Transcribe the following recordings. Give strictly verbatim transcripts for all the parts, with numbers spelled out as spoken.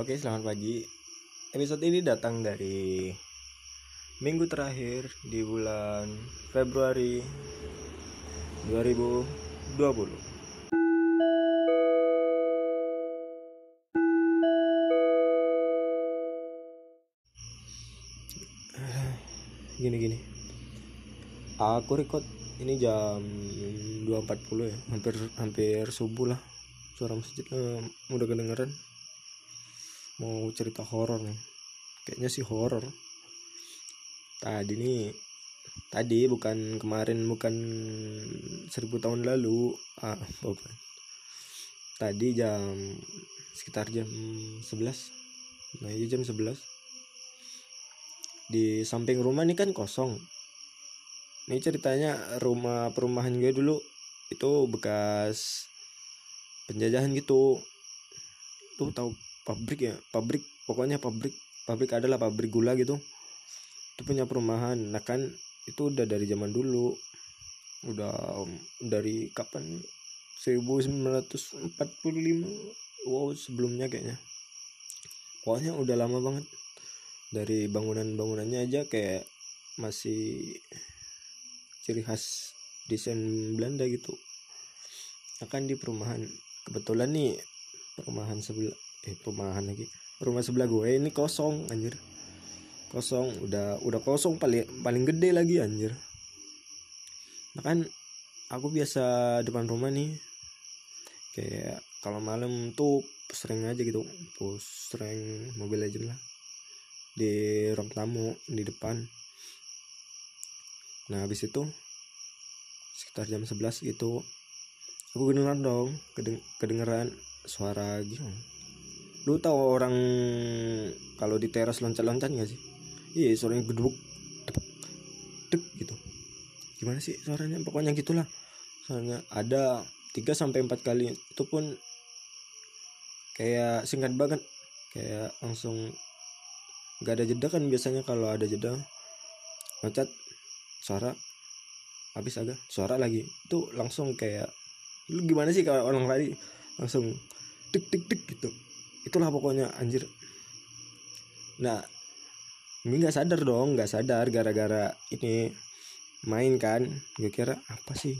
Oke, selamat pagi. Episode ini datang dari minggu terakhir di bulan Februari dua ribu dua puluh. Gini-gini, aku record ini jam dua empat puluh ya, hampir hampir subuh lah. Suara masjid eh, udah kedengeran. Mau cerita horor nih, kayaknya sih horor. Tadi nih, tadi bukan kemarin, bukan seribu tahun lalu, ah bukan. Tadi jam sekitar jam sebelas, nah iya jam sebelas. Di samping rumah ini kan kosong. Ini ceritanya rumah perumahan gue dulu itu bekas penjajahan gitu. Tuh tahu pabrik ya, pabrik, pokoknya pabrik, pabrik adalah pabrik gula gitu. Itu punya perumahan. Nah kan itu udah dari zaman dulu. Udah dari kapan? seribu sembilan ratus empat puluh lima. Wow, sebelumnya kayaknya. Pokoknya udah lama banget. Dari bangunan-bangunannya aja kayak masih ciri khas desain Belanda gitu. Akan di perumahan, kebetulan nih perumahan sebelah eh perumahan lagi rumah sebelah gue ini kosong anjir, kosong udah udah kosong paling paling gede lagi anjir. Bahkan aku biasa depan rumah nih kayak kalau malam tuh sering aja gitu, sering mobil aja lah di ruang tamu di depan. Nah habis itu sekitar jam sebelas gitu aku kedengeran dong, kedeng- kedengeran suara gitu. Lu tahu orang kalau di teras loncat-loncat nggak sih? Iya, suaranya geduk, tek gitu. Gimana sih suaranya? Pokoknya gitulah. Suaranya ada tiga sampai empat kali. Itu pun kayak singkat banget, kayak langsung. Gak ada jeda kan, biasanya kalau ada jeda loncat suara habis agak suara lagi. Itu langsung kayak lu gimana sih kalau orang lari langsung tik tik tik gitu. Itulah pokoknya anjir. Nah, gue gak sadar dong, gak sadar gara-gara ini main kan. Gue kira apa sih?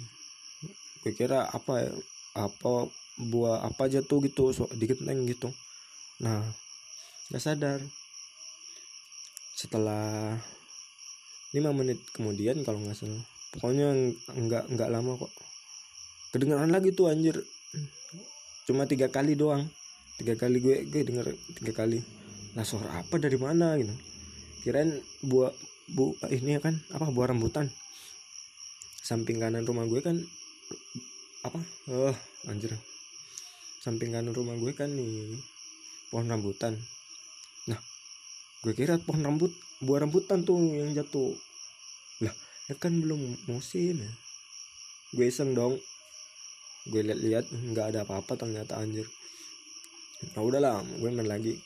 Gue kira apa apa buah apa jatuh gitu, dikenteng gitu. Nah, gak sadar. Setelah lima menit kemudian kalau nggak salah, pokoknya nggak nggak lama kok kedengeran lagi tuh anjir. Cuma tiga kali doang, tiga kali gue gue denger tiga kali. Nah suara apa dari mana gitu? Kirain buah bu ini kan apa buah rambutan. Samping kanan rumah gue kan apa? Oh anjir. Samping kanan rumah gue kan nih pohon rambutan. Gue kira pohon rambut, buah rambutan tuh yang jatuh. Lah, ya kan belum musim ya. Gue iseng dong. Gue lihat-lihat enggak ada apa-apa ternyata anjir. Nah udahlah, gue main lagi.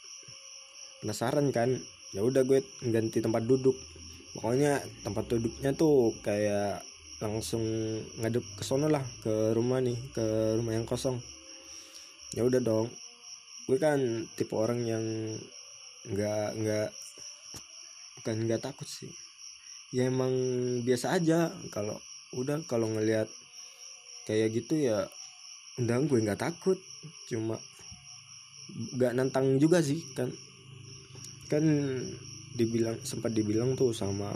Penasaran kan? Ya udah gue ganti tempat duduk. Pokoknya tempat duduknya tuh kayak langsung ngadep ke sono lah, ke rumah nih, ke rumah yang kosong. Ya udah dong. Gue kan tipe orang yang nggak nggak bukan nggak takut sih ya, emang biasa aja. Kalau udah kalau ngelihat kayak gitu ya udah gue nggak takut, cuma nggak nantang juga sih kan. Kan dibilang sempat dibilang tuh sama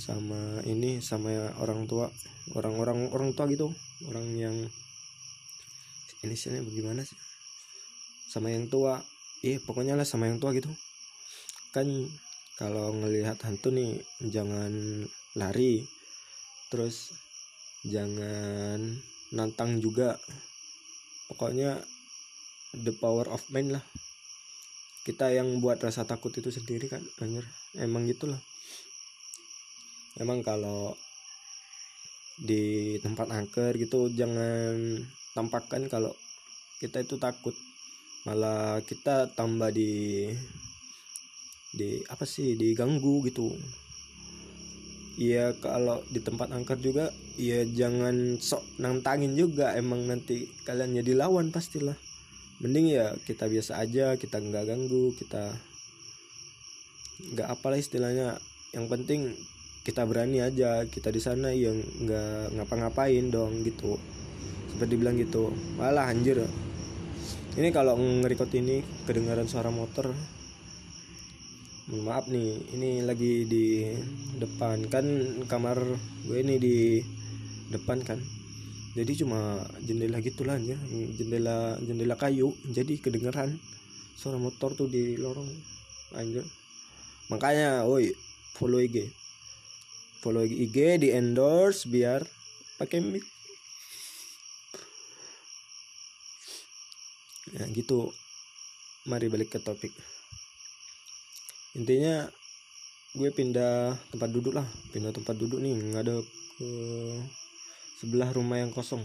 sama ini sama orang tua orang-orang orang tua gitu, orang yang inisialnya bagaimana sih, sama yang tua. Iya, eh, pokoknya lah sama yang tua gitu. Kan kalau ngelihat hantu nih jangan lari. Terus jangan nantang juga. Pokoknya the power of man lah. Kita yang buat rasa takut itu sendiri kan. Anjir, emang gitulah. Emang kalau di tempat angker gitu jangan tampakkan kalau kita itu takut. Malah kita tambah di di apa sih diganggu gitu. Iya kalau di tempat angker juga ya jangan sok nantangin juga, emang nanti kalian jadi lawan pastilah. mending ya kita biasa aja, kita nggak ganggu, kita nggak apalah istilahnya. Yang penting kita berani aja, kita di sana yang nggak ngapa-ngapain dong gitu, seperti bilang gitu. Malah anjir, ini kalau ngerekod ini kedengaran suara motor, maaf nih, ini lagi di depan kan, kamar gue ini di depan kan, jadi cuma jendela gitulah ya, jendela jendela kayu, jadi kedengeran suara motor tuh di lorong anjir. Makanya woi, follow I G, follow I G, di endorse biar pakai mic ya gitu. Mari balik ke topik. Intinya gue pindah tempat duduk lah, pindah tempat duduk nih, ngadep ke sebelah rumah yang kosong.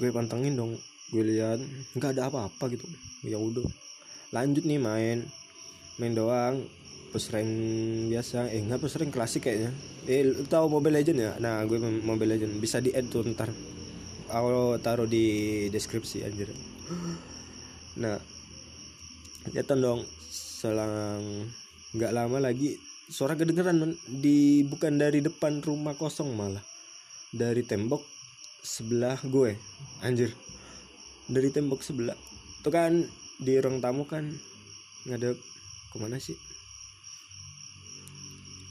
Gue pantengin dong, gue lihat nggak ada apa-apa gitu. Ya udah, lanjut nih main, main doang, push rank biasa, eh nggak push rank klasik kayaknya. Eh lu tahu Mobile Legend ya? Nah gue Mobile Legend, bisa di add tuh ntar, aku taruh di deskripsi anjir. Nah, kelihatan dong. Selang nggak lama lagi suara kedengeran man, di bukan dari depan rumah kosong, malah dari tembok sebelah gue anjir. Dari tembok sebelah tuh kan, di ruang tamu kan ngadep kemana sih,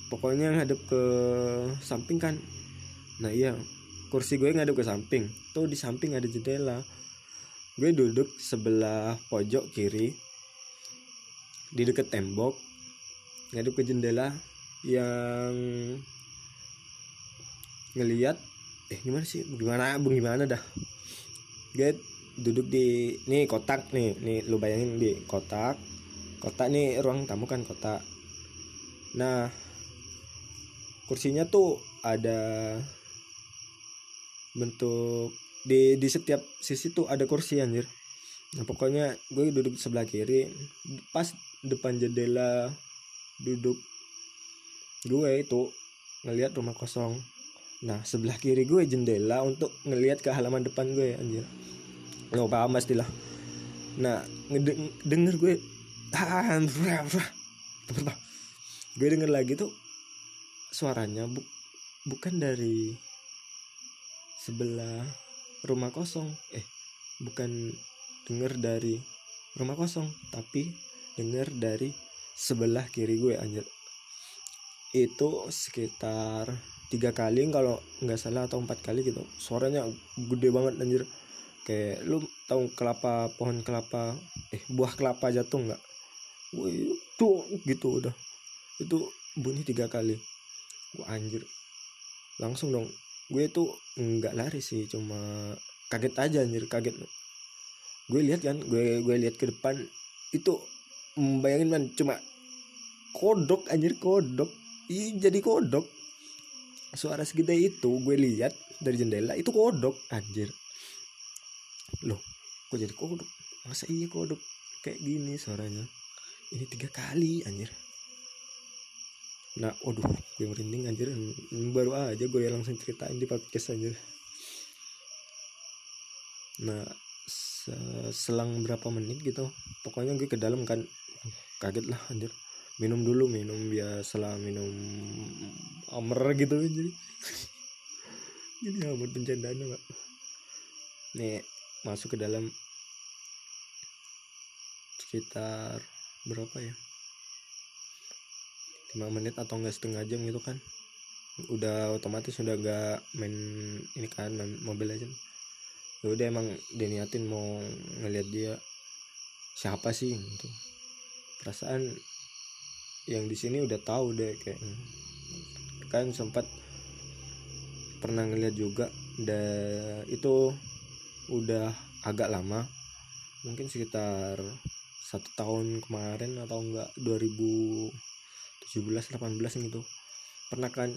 pokoknya ngadep ke samping kan. Nah iya, kursi gue ngadep ke samping, tuh di samping ada jendela, gue duduk sebelah pojok kiri di dekat tembok, ngadep ke jendela yang ngelihat eh gimana sih gimana bung gimana dah. Gue duduk di nih kotak nih, nih lu bayangin di kotak, kotak nih ruang tamu kan kotak. Nah kursinya tuh ada bentuk di di setiap sisi tuh ada kursi anjir. Nah pokoknya gue duduk sebelah kiri, pas depan jendela duduk gue itu ngelihat rumah kosong. Nah sebelah kiri gue jendela untuk ngelihat ke halaman depan gue anjir, lo paham pastilah. Nah ngedeng- denger gue gue denger lagi tuh suaranya bu- bukan dari sebelah rumah kosong, eh bukan denger dari rumah kosong, tapi dengar dari sebelah kiri gue anjir. Itu sekitar tiga kali kalau nggak salah atau empat kali gitu, suaranya gede banget anjir. Kayak lu tahu kelapa, pohon kelapa, eh buah kelapa jatuh nggak, wih tuh gitu udah, itu bunyi tiga kali. Gue anjir langsung dong, gue tuh nggak lari sih, cuma kaget aja anjir, kaget. Gue lihat kan, gue gue lihat ke depan itu. Bayangin man, cuma kodok anjir, kodok. Ih, jadi kodok. Suara segede itu gue lihat dari jendela itu kodok anjir. Loh, kok jadi kodok? Masa iya kodok kayak gini suaranya? Ini tiga kali anjir. Nah, waduh, gue merinding anjir. Baru aja gue langsung ceritain di podcast anjir. Nah, selang berapa menit gitu, pokoknya gue ke dalam kan, kaget lah anjir. Minum dulu, minum biasalah, minum amer gitu anjir. Jadi amat bencandaan enggak. Nih, masuk ke dalam sekitar berapa ya? lima menit atau enggak setengah jam gitu kan. Udah otomatis udah enggak main ini kan, main Mobile Legends. Ya udah emang dia niatin mau ngeliat dia siapa sih gitu. Perasaan yang di sini udah tahu deh kayaknya. Kan sempat pernah ngeliat juga, dan itu udah agak lama, mungkin sekitar satu tahun kemarin atau enggak dua ribu tujuh belas delapan belas gitu. Pernah kan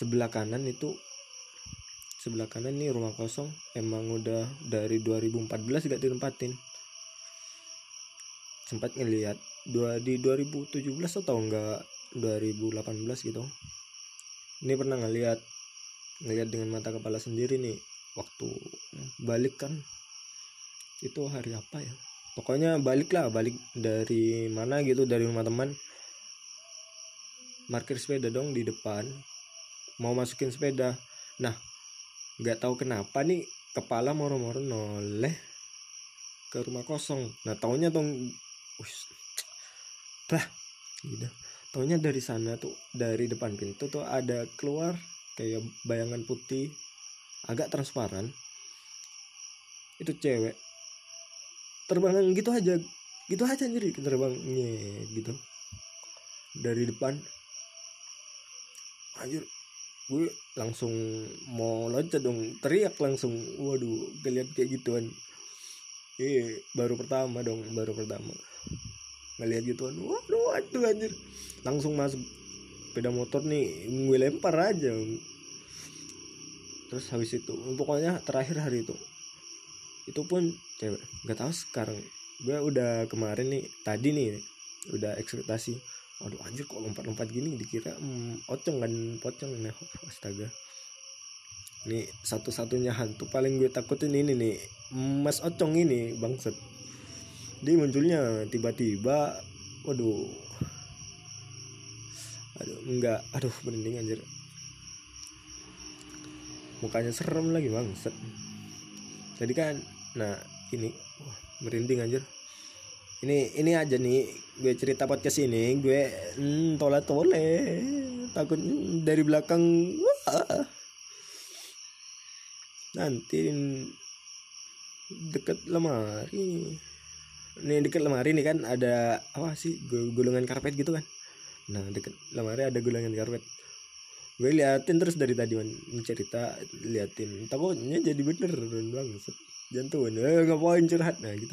sebelah kanan itu, sebelah kanan nih rumah kosong, emang udah dari dua ribu empat belas gak ditempatin. Sempat ngelihat dua di dua ribu tujuh belas atau enggak dua ribu delapan belas gitu. Ini pernah ngelihat ngelihat dengan mata kepala sendiri nih waktu balik kan. itu hari apa ya, pokoknya balik lah balik dari mana gitu, dari rumah teman, parkir sepeda dong di depan, mau masukin sepeda. Nah nggak tahu kenapa nih kepala moro-moro noleh ke rumah kosong. Nah taunya dong, lah gitu, taunya dari sana tuh, dari depan pintu tuh ada keluar kayak bayangan putih agak transparan, itu cewek terbang gitu aja gitu aja nyeri terbangnya gitu dari depan. Anjir, gue langsung mau loncat dong, teriak langsung, waduh ngeliat kayak gituan. Eh baru pertama dong baru pertama ngeliat gituan, waduh aduh anjir, langsung masuk sepeda motor nih, gue lempar aja. Terus habis itu pokoknya terakhir hari itu itu pun cewek. Nggak tahu sekarang, gue udah kemarin nih tadi nih udah ekspektasi, aduh anjir kok lompat-lompat gini, dikira hmm, ocong kan pocong. Nah, astaga, ini satu-satunya hantu paling gue takutin ini nih, mas ocong ini bangset. Dia munculnya tiba-tiba, waduh aduh enggak, aduh merinding anjir, mukanya serem lagi bangset tadi kan. Nah ini wah, merinding anjir. Ini ini aja nih gue cerita podcast ini, gue mm, tole-tole takut mm, dari belakang. Wah. Nanti deket lemari. Nih deket lemari nih kan ada apa sih, gulungan karpet gitu kan. Nah deket lemari ada gulungan karpet. Gue liatin terus dari tadi cerita, liatin. Takutnya jadi bener doang. Jantuan, eh ngapain curhat nah gitu.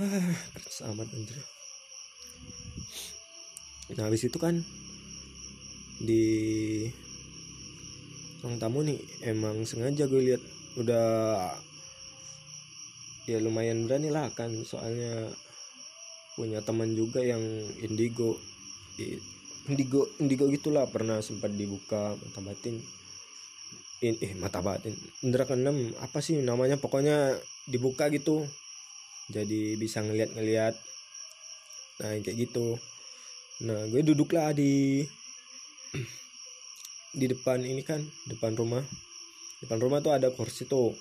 Ah, kertas amat anjir. Nah habis itu kan di ruang tamu nih emang sengaja gue lihat, udah ya lumayan berani lah kan, soalnya punya teman juga yang indigo indigo indigo gitulah, pernah sempat dibuka mata batin in, eh mata batin indra keenam apa sih namanya, pokoknya dibuka gitu jadi bisa ngeliat-ngeliat. Nah kayak gitu. Nah gue duduklah di di depan ini kan, depan rumah depan rumah tuh ada kursi tuh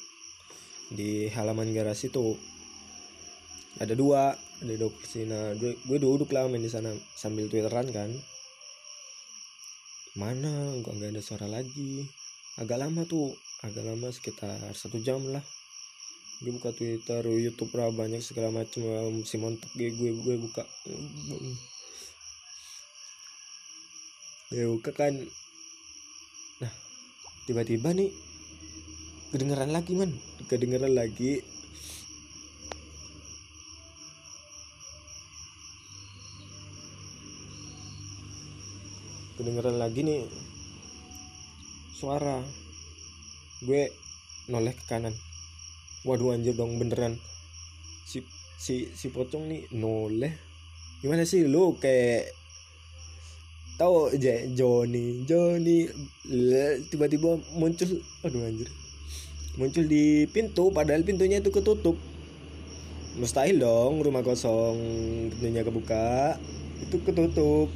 di halaman garasi tuh, ada dua ada dua kursi. Nah gue, gue duduklah main di sana sambil twitteran kan. Mana kok nggak ada suara lagi, agak lama tuh agak lama sekitar satu jam lah. Gue buka Twitter, YouTube lah, banyak segala macam si montok gue gue gue buka. Gue buka kan. Nah, tiba-tiba nih kedengeran lagi, man. Kedengeran lagi. Kedengeran lagi nih suara. Gue noleh ke kanan. Waduh anjir dong beneran si si si pocong nih noleh. Gimana sih lu kayak tahu aja Joni Joni le, tiba-tiba muncul, aduh anjir, muncul di pintu padahal pintunya itu ketutup. Mustahil dong rumah kosong pintunya kebuka, itu ketutup.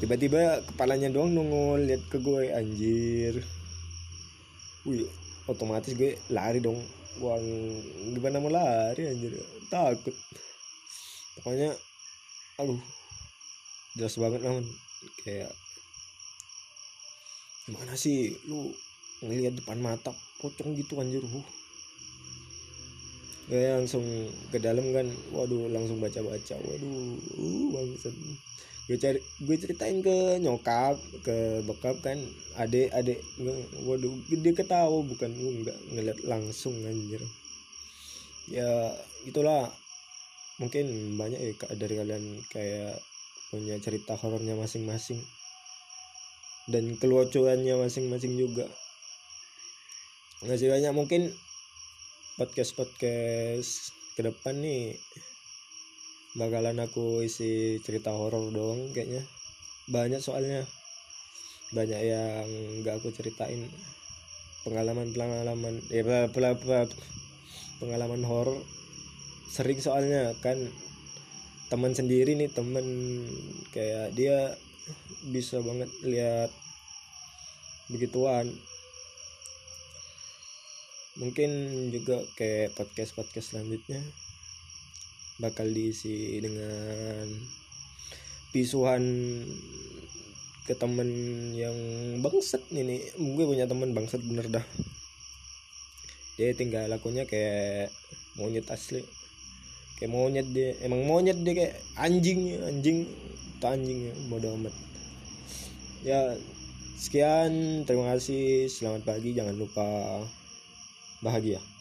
Tiba-tiba kepalanya doang nongol lihat ke gue anjir. Wih, otomatis gue lari dong. Wah, gimana mau lari anjir, takut. Pokoknya aduh jelas banget namun kayak gimana sih lu ngelihat depan mata pocong gitu anjir. Huh. Gue langsung ke dalam kan. Waduh, langsung baca-baca. Waduh, uh, bangsat. Gue cari, gue ceritain ke nyokap, ke bokap kan, adik-adik. Waduh, dia ketawa bukan gue enggak ngeliat langsung anjir. Ya, itulah. Mungkin banyak ya dari kalian kayak punya cerita horornya masing-masing dan kelucuannya masing-masing juga. Enggak sih banyak, mungkin podcast-podcast ke depan nih bakalan aku isi cerita horor doang kayaknya. Banyak soalnya. Banyak yang enggak aku ceritain. pengalaman-pengalaman ya pengalaman, pengalaman horor sering soalnya kan. Teman sendiri nih, teman kayak dia bisa banget lihat begituan. Mungkin juga kayak podcast-podcast selanjutnya bakal diisi dengan pisuhan ke temen yang bangset ini. Gue punya temen bangset bener dah. Dia tinggal lakunya kayak monyet asli. Kayak monyet dia, emang monyet dia, kayak anjing, anjing, tak anjing, bodo amat. Ya, sekian, terima kasih, selamat pagi, jangan lupa bahagia.